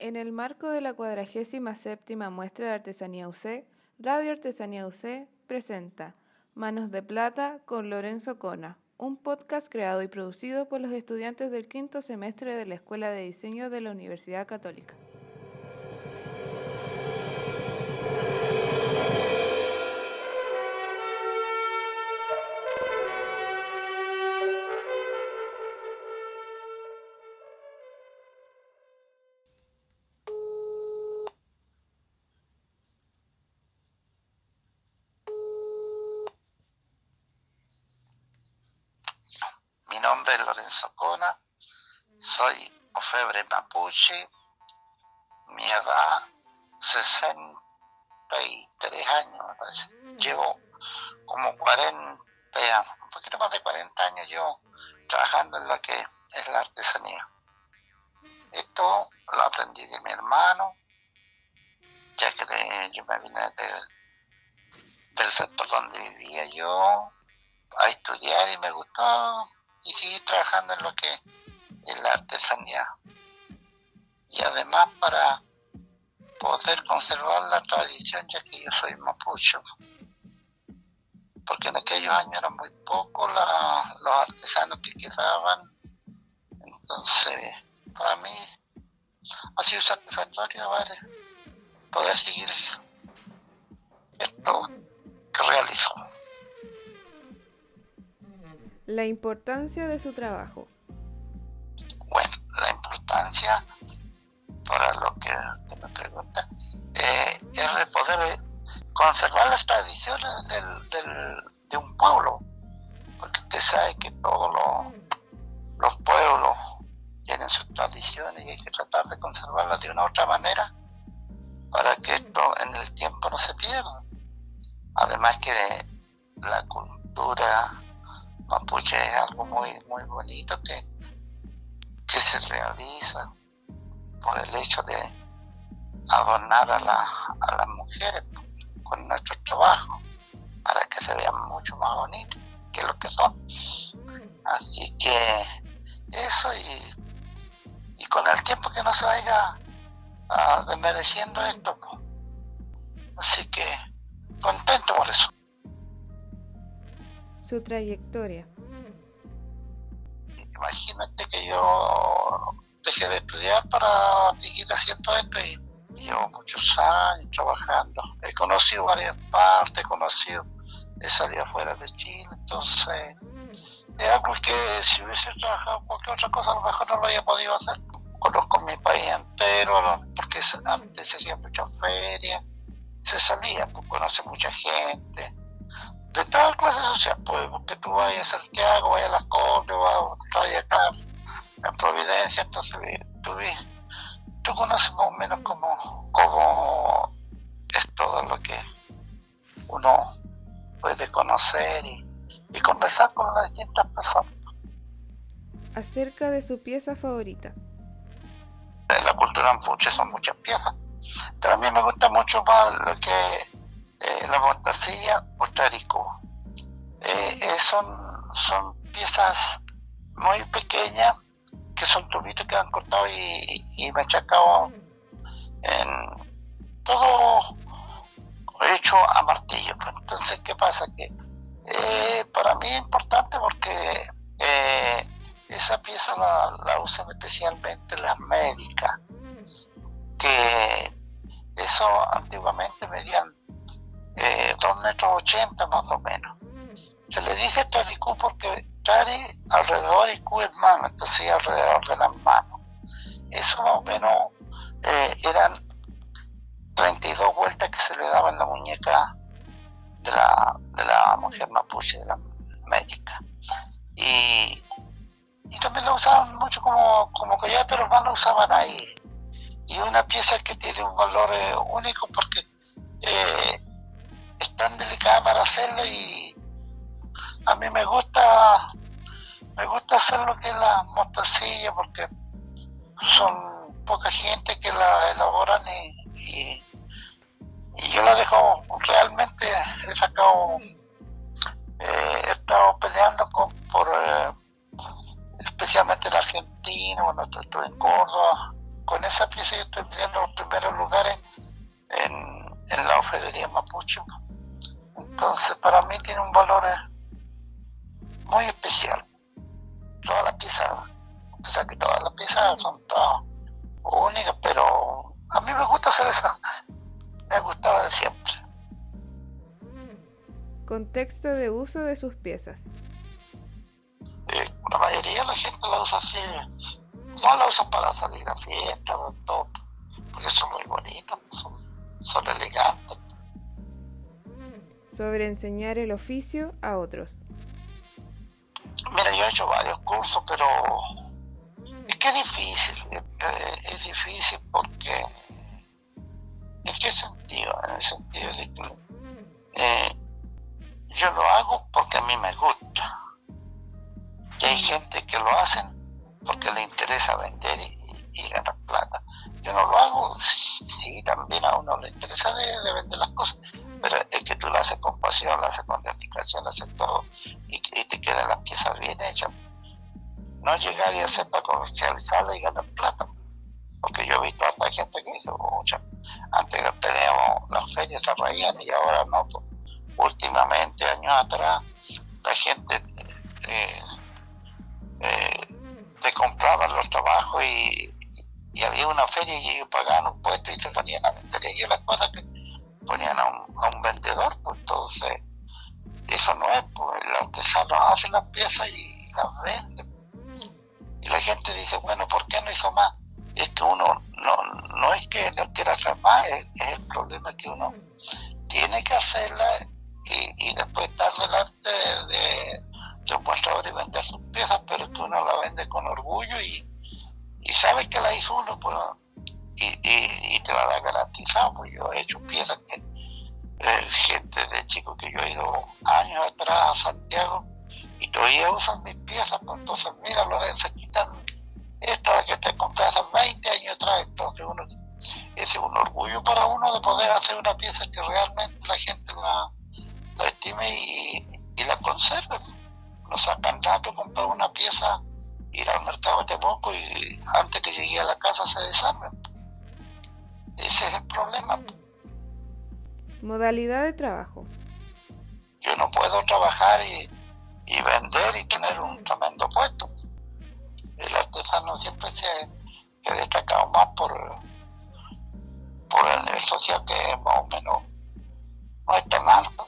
En el marco de la 47ª Muestra de Artesanía UC, Radio Artesanía UC presenta Manos de Plata con Lorenzo Ocona, un podcast creado y producido por los estudiantes del 5º semestre de la Escuela de Diseño de la Universidad Católica. Lorenzo Ocona, soy orfebre mapuche, mi edad 63 años me parece, llevo como 40, un poquito más de 40 años llevo trabajando en lo que es la artesanía. Esto lo aprendí de mi hermano, ya que yo me vine del sector donde vivía yo a estudiar y me gustó. Y seguir trabajando en lo que es la artesanía. Y además para poder conservar la tradición, ya que yo soy mapuche. Porque en aquellos años eran muy pocos los artesanos que quedaban. Entonces, para mí ha sido satisfactorio, ¿vale?, poder seguir esto que realizo. La importancia de su trabajo. Bueno, la importancia, para lo que me pregunta, es poder conservar las tradiciones de un pueblo. Porque usted sabe que todos los pueblos tienen sus tradiciones y hay que tratar de conservarlas de una u otra manera para que esto en el tiempo no se pierda. Además que la cultura mapuche es algo muy, muy bonito que se realiza por el hecho de adornar a las mujeres con nuestro trabajo para que se vean mucho más bonitas que lo que son. Así que eso y con el tiempo que no se vaya desmereciendo esto. Así que contento por eso. Su trayectoria. Imagínate que yo dejé de estudiar para seguir haciendo esto y llevo muchos años trabajando. He conocido varias partes, he salido afuera de Chile, entonces es algo que si hubiese trabajado cualquier otra cosa a lo mejor no lo había podido hacer. Conozco mi país entero porque antes se hacían muchas ferias, se salía, pues conoce mucha gente. De todas clases sociales, pues, porque tú vayas a Santiago, vayas a Las Condes, vayas acá a Providencia, entonces tú conoces más o menos cómo es todo lo que uno puede conocer y conversar con las distintas personas. Acerca de su pieza favorita. En la cultura mapuche son muchas piezas, pero a mí me gusta mucho más lo que la fantasía o tarico. Son piezas muy pequeñas que son tubitos que han cortado y machacado, en todo hecho a martillo. Entonces, ¿qué pasa? Que para mí es importante porque esa pieza la usan especialmente las médicas, que eso antiguamente medían 2,80 metros más o menos. Se le dice taricú porque tari alrededor y cu es mano, entonces alrededor de las manos. Eso más o menos eran 32 vueltas que se le daban la muñeca de la mujer mapuche, de la médica. Y también la usaban mucho como collar, pero más la usaban ahí. Y una pieza que tiene un valor único porque tan delicada para hacerlo y a mí me gusta hacer lo que es la mostacilla porque son poca gente que la elaboran y yo la dejo realmente, he estado peleando especialmente en Argentina, cuando estuve en Córdoba, con esa esa pieza yo terminé en los primeros lugares en la orfebrería mapuche. Entonces, para mí tiene un valor muy especial. Todas las piezas son todas únicas, pero a mí me gusta hacer esa, me ha gustado de siempre. Contexto de uso de sus piezas. La mayoría de la gente la usa así, no la usa para salir a fiestas o todo, porque son muy bonitas, son elegantes. Sobre enseñar el oficio a otros. Mira, yo he hecho varios cursos, pero es que es difícil. Es difícil porque... ¿En qué sentido? En el sentido de que yo lo hago porque a mí me gusta. Y hay gente que lo hacen porque le interesa vender y ganar plata. Yo no lo hago, sí, también a uno le interesa de vender las cosas, pero es que tú lo haces con pasión, lo haces con dedicación, lo haces todo y te quedan las piezas bien hechas. No llegar y hacer para comercializarla y ganar plata, porque yo he visto a tanta gente que dice, antes teníamos las ferias, se reían y ahora no. Últimamente, años atrás, la gente te compraba los trabajos y había una feria y ellos pagaban un puesto y se ponían a vender y las cosas que ponían a un vendedor, pues entonces eso no es, pues el artesano hace las piezas y las vende. Y la gente dice, bueno, ¿por qué no hizo más? Es que uno no es que no quiera hacer más, es el problema que uno tiene que hacerla y después estar delante de un mostrador y vender sus piezas, pero que uno la vende con orgullo y sabe que la hizo uno, pues, y te la da garantizada. Pues yo he hecho piezas que gente de chico que yo he ido años atrás a Santiago y todavía usan mis piezas, pues entonces mira, Lorenzo, quitan esta que te compré hace 20 años atrás, entonces uno es un orgullo para uno de poder hacer una pieza que realmente la gente la estime y la conserve. No sacan rato comprar una pieza, ir al mercado de poco y antes que llegue a la casa se desarmen. Ese es el problema. Modalidad de trabajo. Yo no puedo trabajar y vender y tener un tremendo puesto. El artesano siempre se ha destacado más por el nivel social, que es más o menos, no es tan alto,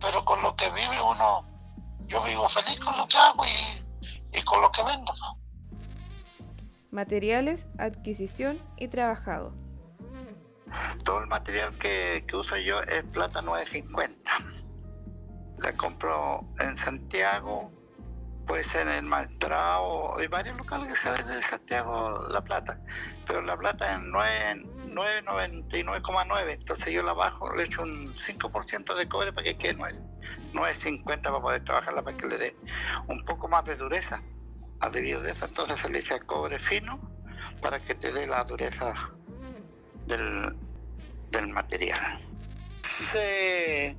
pero con lo que vive uno, yo vivo feliz con lo que hago y con lo que vendo. Materiales, adquisición y trabajado. Todo el material que uso yo es plata 950. La compro en Santiago, puede ser en el Maestro o en varios locales que se venden de Santiago la plata, pero la plata es 9,99,9, entonces yo la bajo, le echo un 5% de cobre para que quede 9,50 para poder trabajarla, para que le dé un poco más de dureza al debido de esa, entonces se le echa el cobre fino para que te dé la dureza del material. Este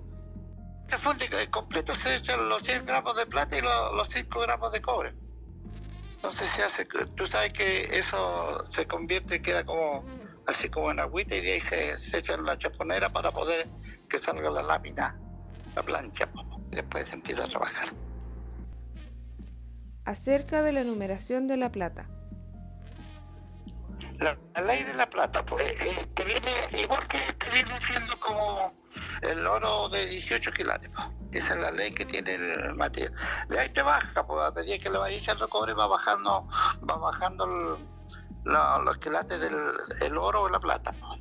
funde completo se echan los 100 gramos de plata y los 5 gramos de cobre. Entonces se hace, tú sabes que eso se convierte, queda como así como en agüita, y de ahí se echa en la chaponera para poder que salga la lámina, la plancha. Después se empieza a trabajar. Acerca de la numeración de la plata. La ley de la plata, pues, te viene igual que te viene siendo como el oro de 18 quilates, pues. Esa es la ley que tiene el material. De ahí te baja, pues, a medida que le vayas echando cobre va bajando los quilates del oro o la plata, pues.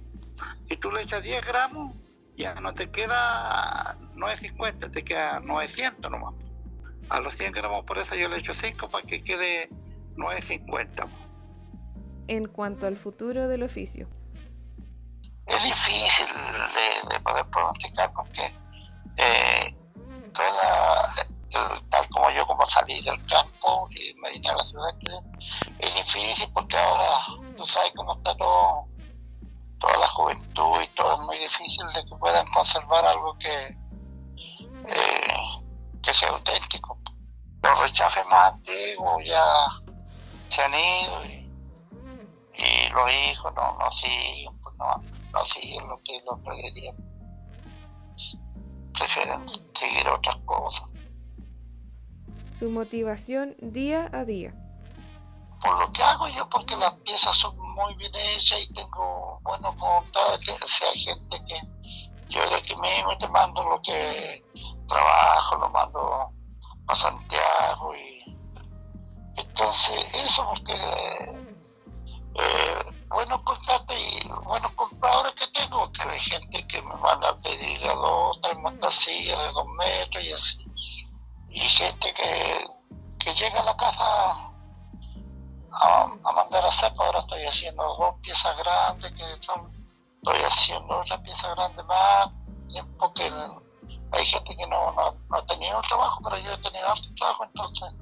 Y tú le echas 10 gramos, ya no te queda 950, te queda 900 nomás. A los 100 gramos, por eso yo le echo 5 para que quede 950, pues. En cuanto al futuro del oficio. Es difícil de poder pronosticar porque tal como yo, como salí del campo y me vine a la ciudad, es difícil porque ahora tú sabes cómo está todo, toda la juventud y todo, es muy difícil de que puedan conservar algo que sea auténtico. Los rechaces más antiguos ya se han ido y los hijos no siguen, pues no siguen lo que los querían, prefieren seguir otras cosas. Su motivación día a día. Por lo que hago yo, porque las piezas son muy bien hechas y tengo buenos contactos, o sea, gente que yo de aquí mismo te mando lo que trabajo, lo mando a Santiago, y entonces eso, porque buenos contactos y buenos compradores que tengo, que hay gente que me manda a pedir a 2, 3 montasillas de 2 metros y así, y gente que llega a la casa a mandar a hacer. Ahora estoy haciendo 2 piezas grandes, que estoy haciendo otra pieza grande más, porque hay gente que no ha tenido trabajo, pero yo he tenido harto trabajo, entonces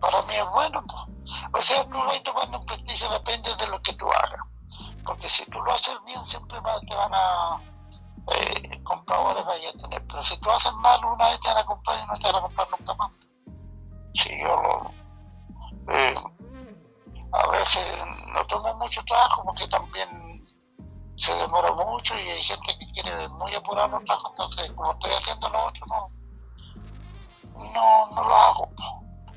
para mí es bueno, pues. O sea, tú vas tomando un prestigio, depende de lo que tú hagas, porque si tú lo haces bien, siempre te van a compradores vaya a tener, pero si tú haces mal, una vez te van a comprar y no te van a comprar nunca más. Si yo a veces no tomo mucho trabajo, porque también se demora mucho y hay gente que quiere muy apurar los trabajos, entonces como estoy haciendo lo otro, no lo hago.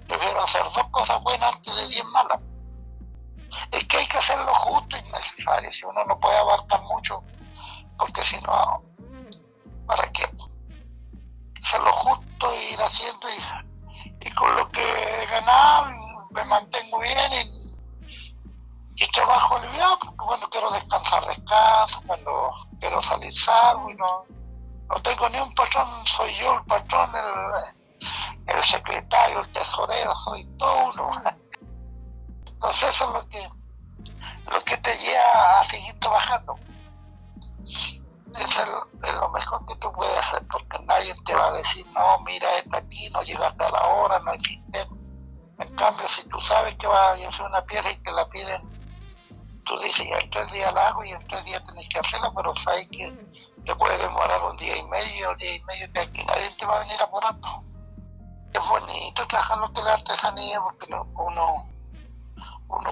Prefiero hacer 2 cosas buenas antes de 10 malas. Es que hay que hacer lo justo y necesario, si uno no puede abarcar mucho, porque si no, ¿para qué? Hacer lo justo e ir haciendo y con lo que he ganado me mantengo bien y trabajo aliviado, porque cuando quiero descansar, descanso, cuando quiero salir, salgo, y no tengo ni un patrón. Soy yo el patrón, el secretario, el tesorero, soy todo uno. Entonces eso es lo que te lleva a seguir trabajando. Es lo mejor que tú puedes hacer, porque nadie te va a decir, no, mira, está aquí, no llegaste a la hora, no existe. En cambio, si tú sabes que vas a hacer una pieza y te la piden, tú dices, ya en 3 días la hago y en 3 días tenés que hacerla, pero sabes que te puede demorar un día y medio, que aquí nadie te va a venir a por algo. Es bonito trabajar lo que es la artesanía, porque uno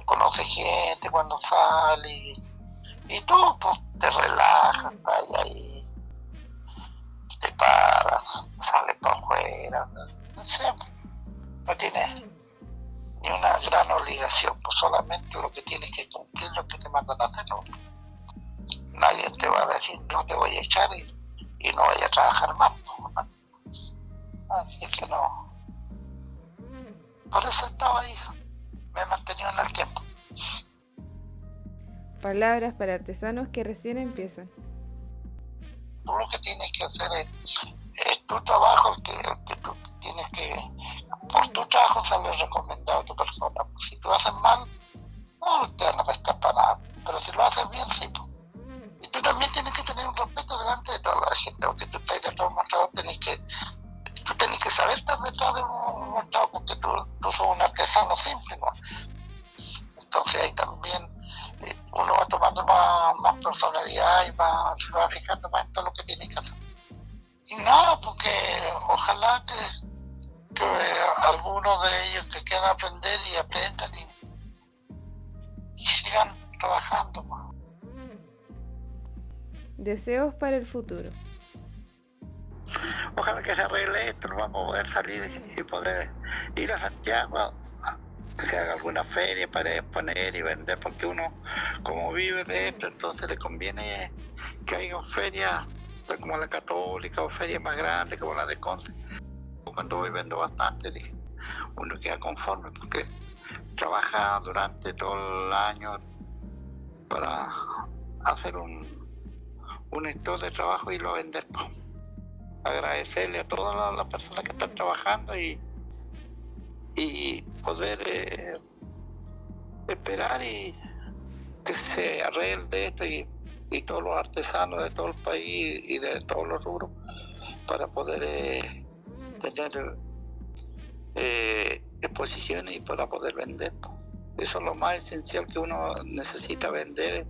conoce gente cuando sale y tú pues te relajas, estás ahí, te paras, sales para afuera, no sé, no tienes ni una gran obligación, pues solamente lo que tienes que cumplir, lo que te mandan a hacer. Nadie te va a decir, no te voy a echar y no vaya a trabajar más. Así que no. Por eso estaba ahí, me he mantenido en el tiempo. Palabras para artesanos que recién empiezan. Tú lo que tienes que hacer es tu trabajo, que tú tienes que... Por tu trabajo sale recomendado a tu persona. Si lo haces mal, no te van a pescar para nada. Pero si lo haces bien, sí. Y tú también tienes que tener un respeto delante de toda la gente, porque tú estás detrás de un mostrador, tú tienes que saber estar detrás de un mostrador, porque tú sos un artesano simple, ¿no? Entonces ahí también uno va tomando más personalidad y se va fijando más en todo lo que tiene que hacer. Y nada, porque ojalá que algunos de ellos que quieran aprender y aprendan y sigan trabajando. Deseos para el futuro. Ojalá que se arregle esto, nos vamos a poder salir y poder ir a Santiago, que se haga alguna feria para exponer y vender, porque uno como vive de esto, entonces le conviene que haya ferias como la Católica o ferias más grandes como la de Conce. Cuando voy vendo bastante, dije, uno queda conforme, porque trabaja durante todo el año para hacer un stock de trabajo y lo vender. Agradecerle a todas las personas que están trabajando y poder esperar y que se arregle esto y todos los artesanos de todo el país y de todos los rubros, para poder tener exposiciones y para poder vender. Eso es lo más esencial que uno necesita, vender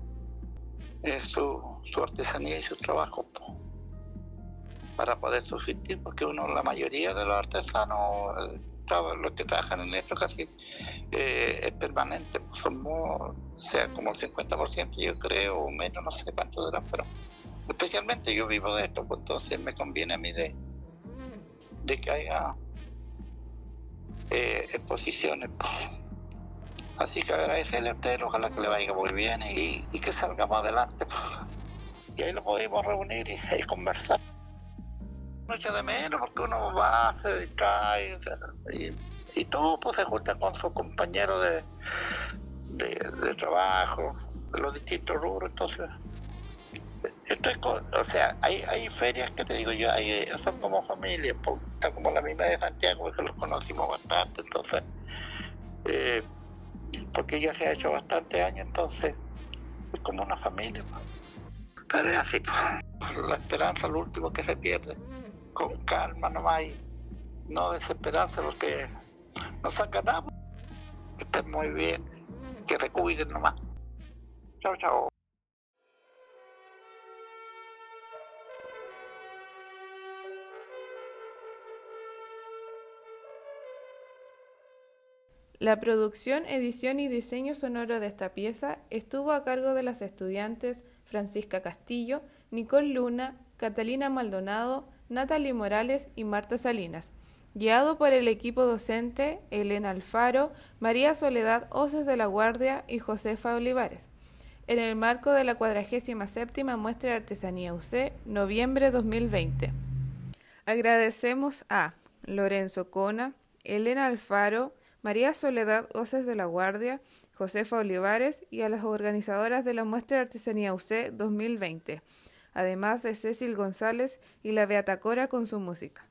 su artesanía y su trabajo, para poder subsistir, porque uno, la mayoría de los artesanos los que trabajan en esto casi es permanente, pues somos, sea como el 50%, yo creo, o menos, no sé cuánto de las, pero especialmente yo vivo de esto, pues entonces me conviene a mí de que haya exposiciones, pues. Así que agradecerle a usted, ojalá que le vaya muy bien y que salgamos adelante, pues. Y ahí lo podemos reunir y conversar. Echa de menos porque uno va, se distrae y todo, pues se junta con sus compañeros de trabajo, los distintos rubros. Entonces, esto es, o sea, hay ferias que te digo yo, son como familias, pues, está como la misma de Santiago, que los conocimos bastante, entonces, porque ya se ha hecho bastante años, entonces, es como una familia, pues. Pero es así, pues, la esperanza, lo último que se pierde. Con calma nomás, no desesperarse, porque no saca nada. Que estén muy bien, que se cuiden nomás. Chao, chao. La producción, edición y diseño sonoro de esta pieza estuvo a cargo de las estudiantes Francisca Castillo, Nicole Luna, Catalina Maldonado, Nathalie Morales y Marta Salinas, guiado por el equipo docente Elena Alfaro, María Soledad Oces de la Guardia y Josefa Olivares, en el marco de la 47ª Muestra de Artesanía UC, noviembre 2020. Agradecemos a Lorenzo Ocona, Elena Alfaro, María Soledad Oces de la Guardia, Josefa Olivares y a las organizadoras de la Muestra de Artesanía UC 2020. Además de Cecil González y la Beatacora con su música.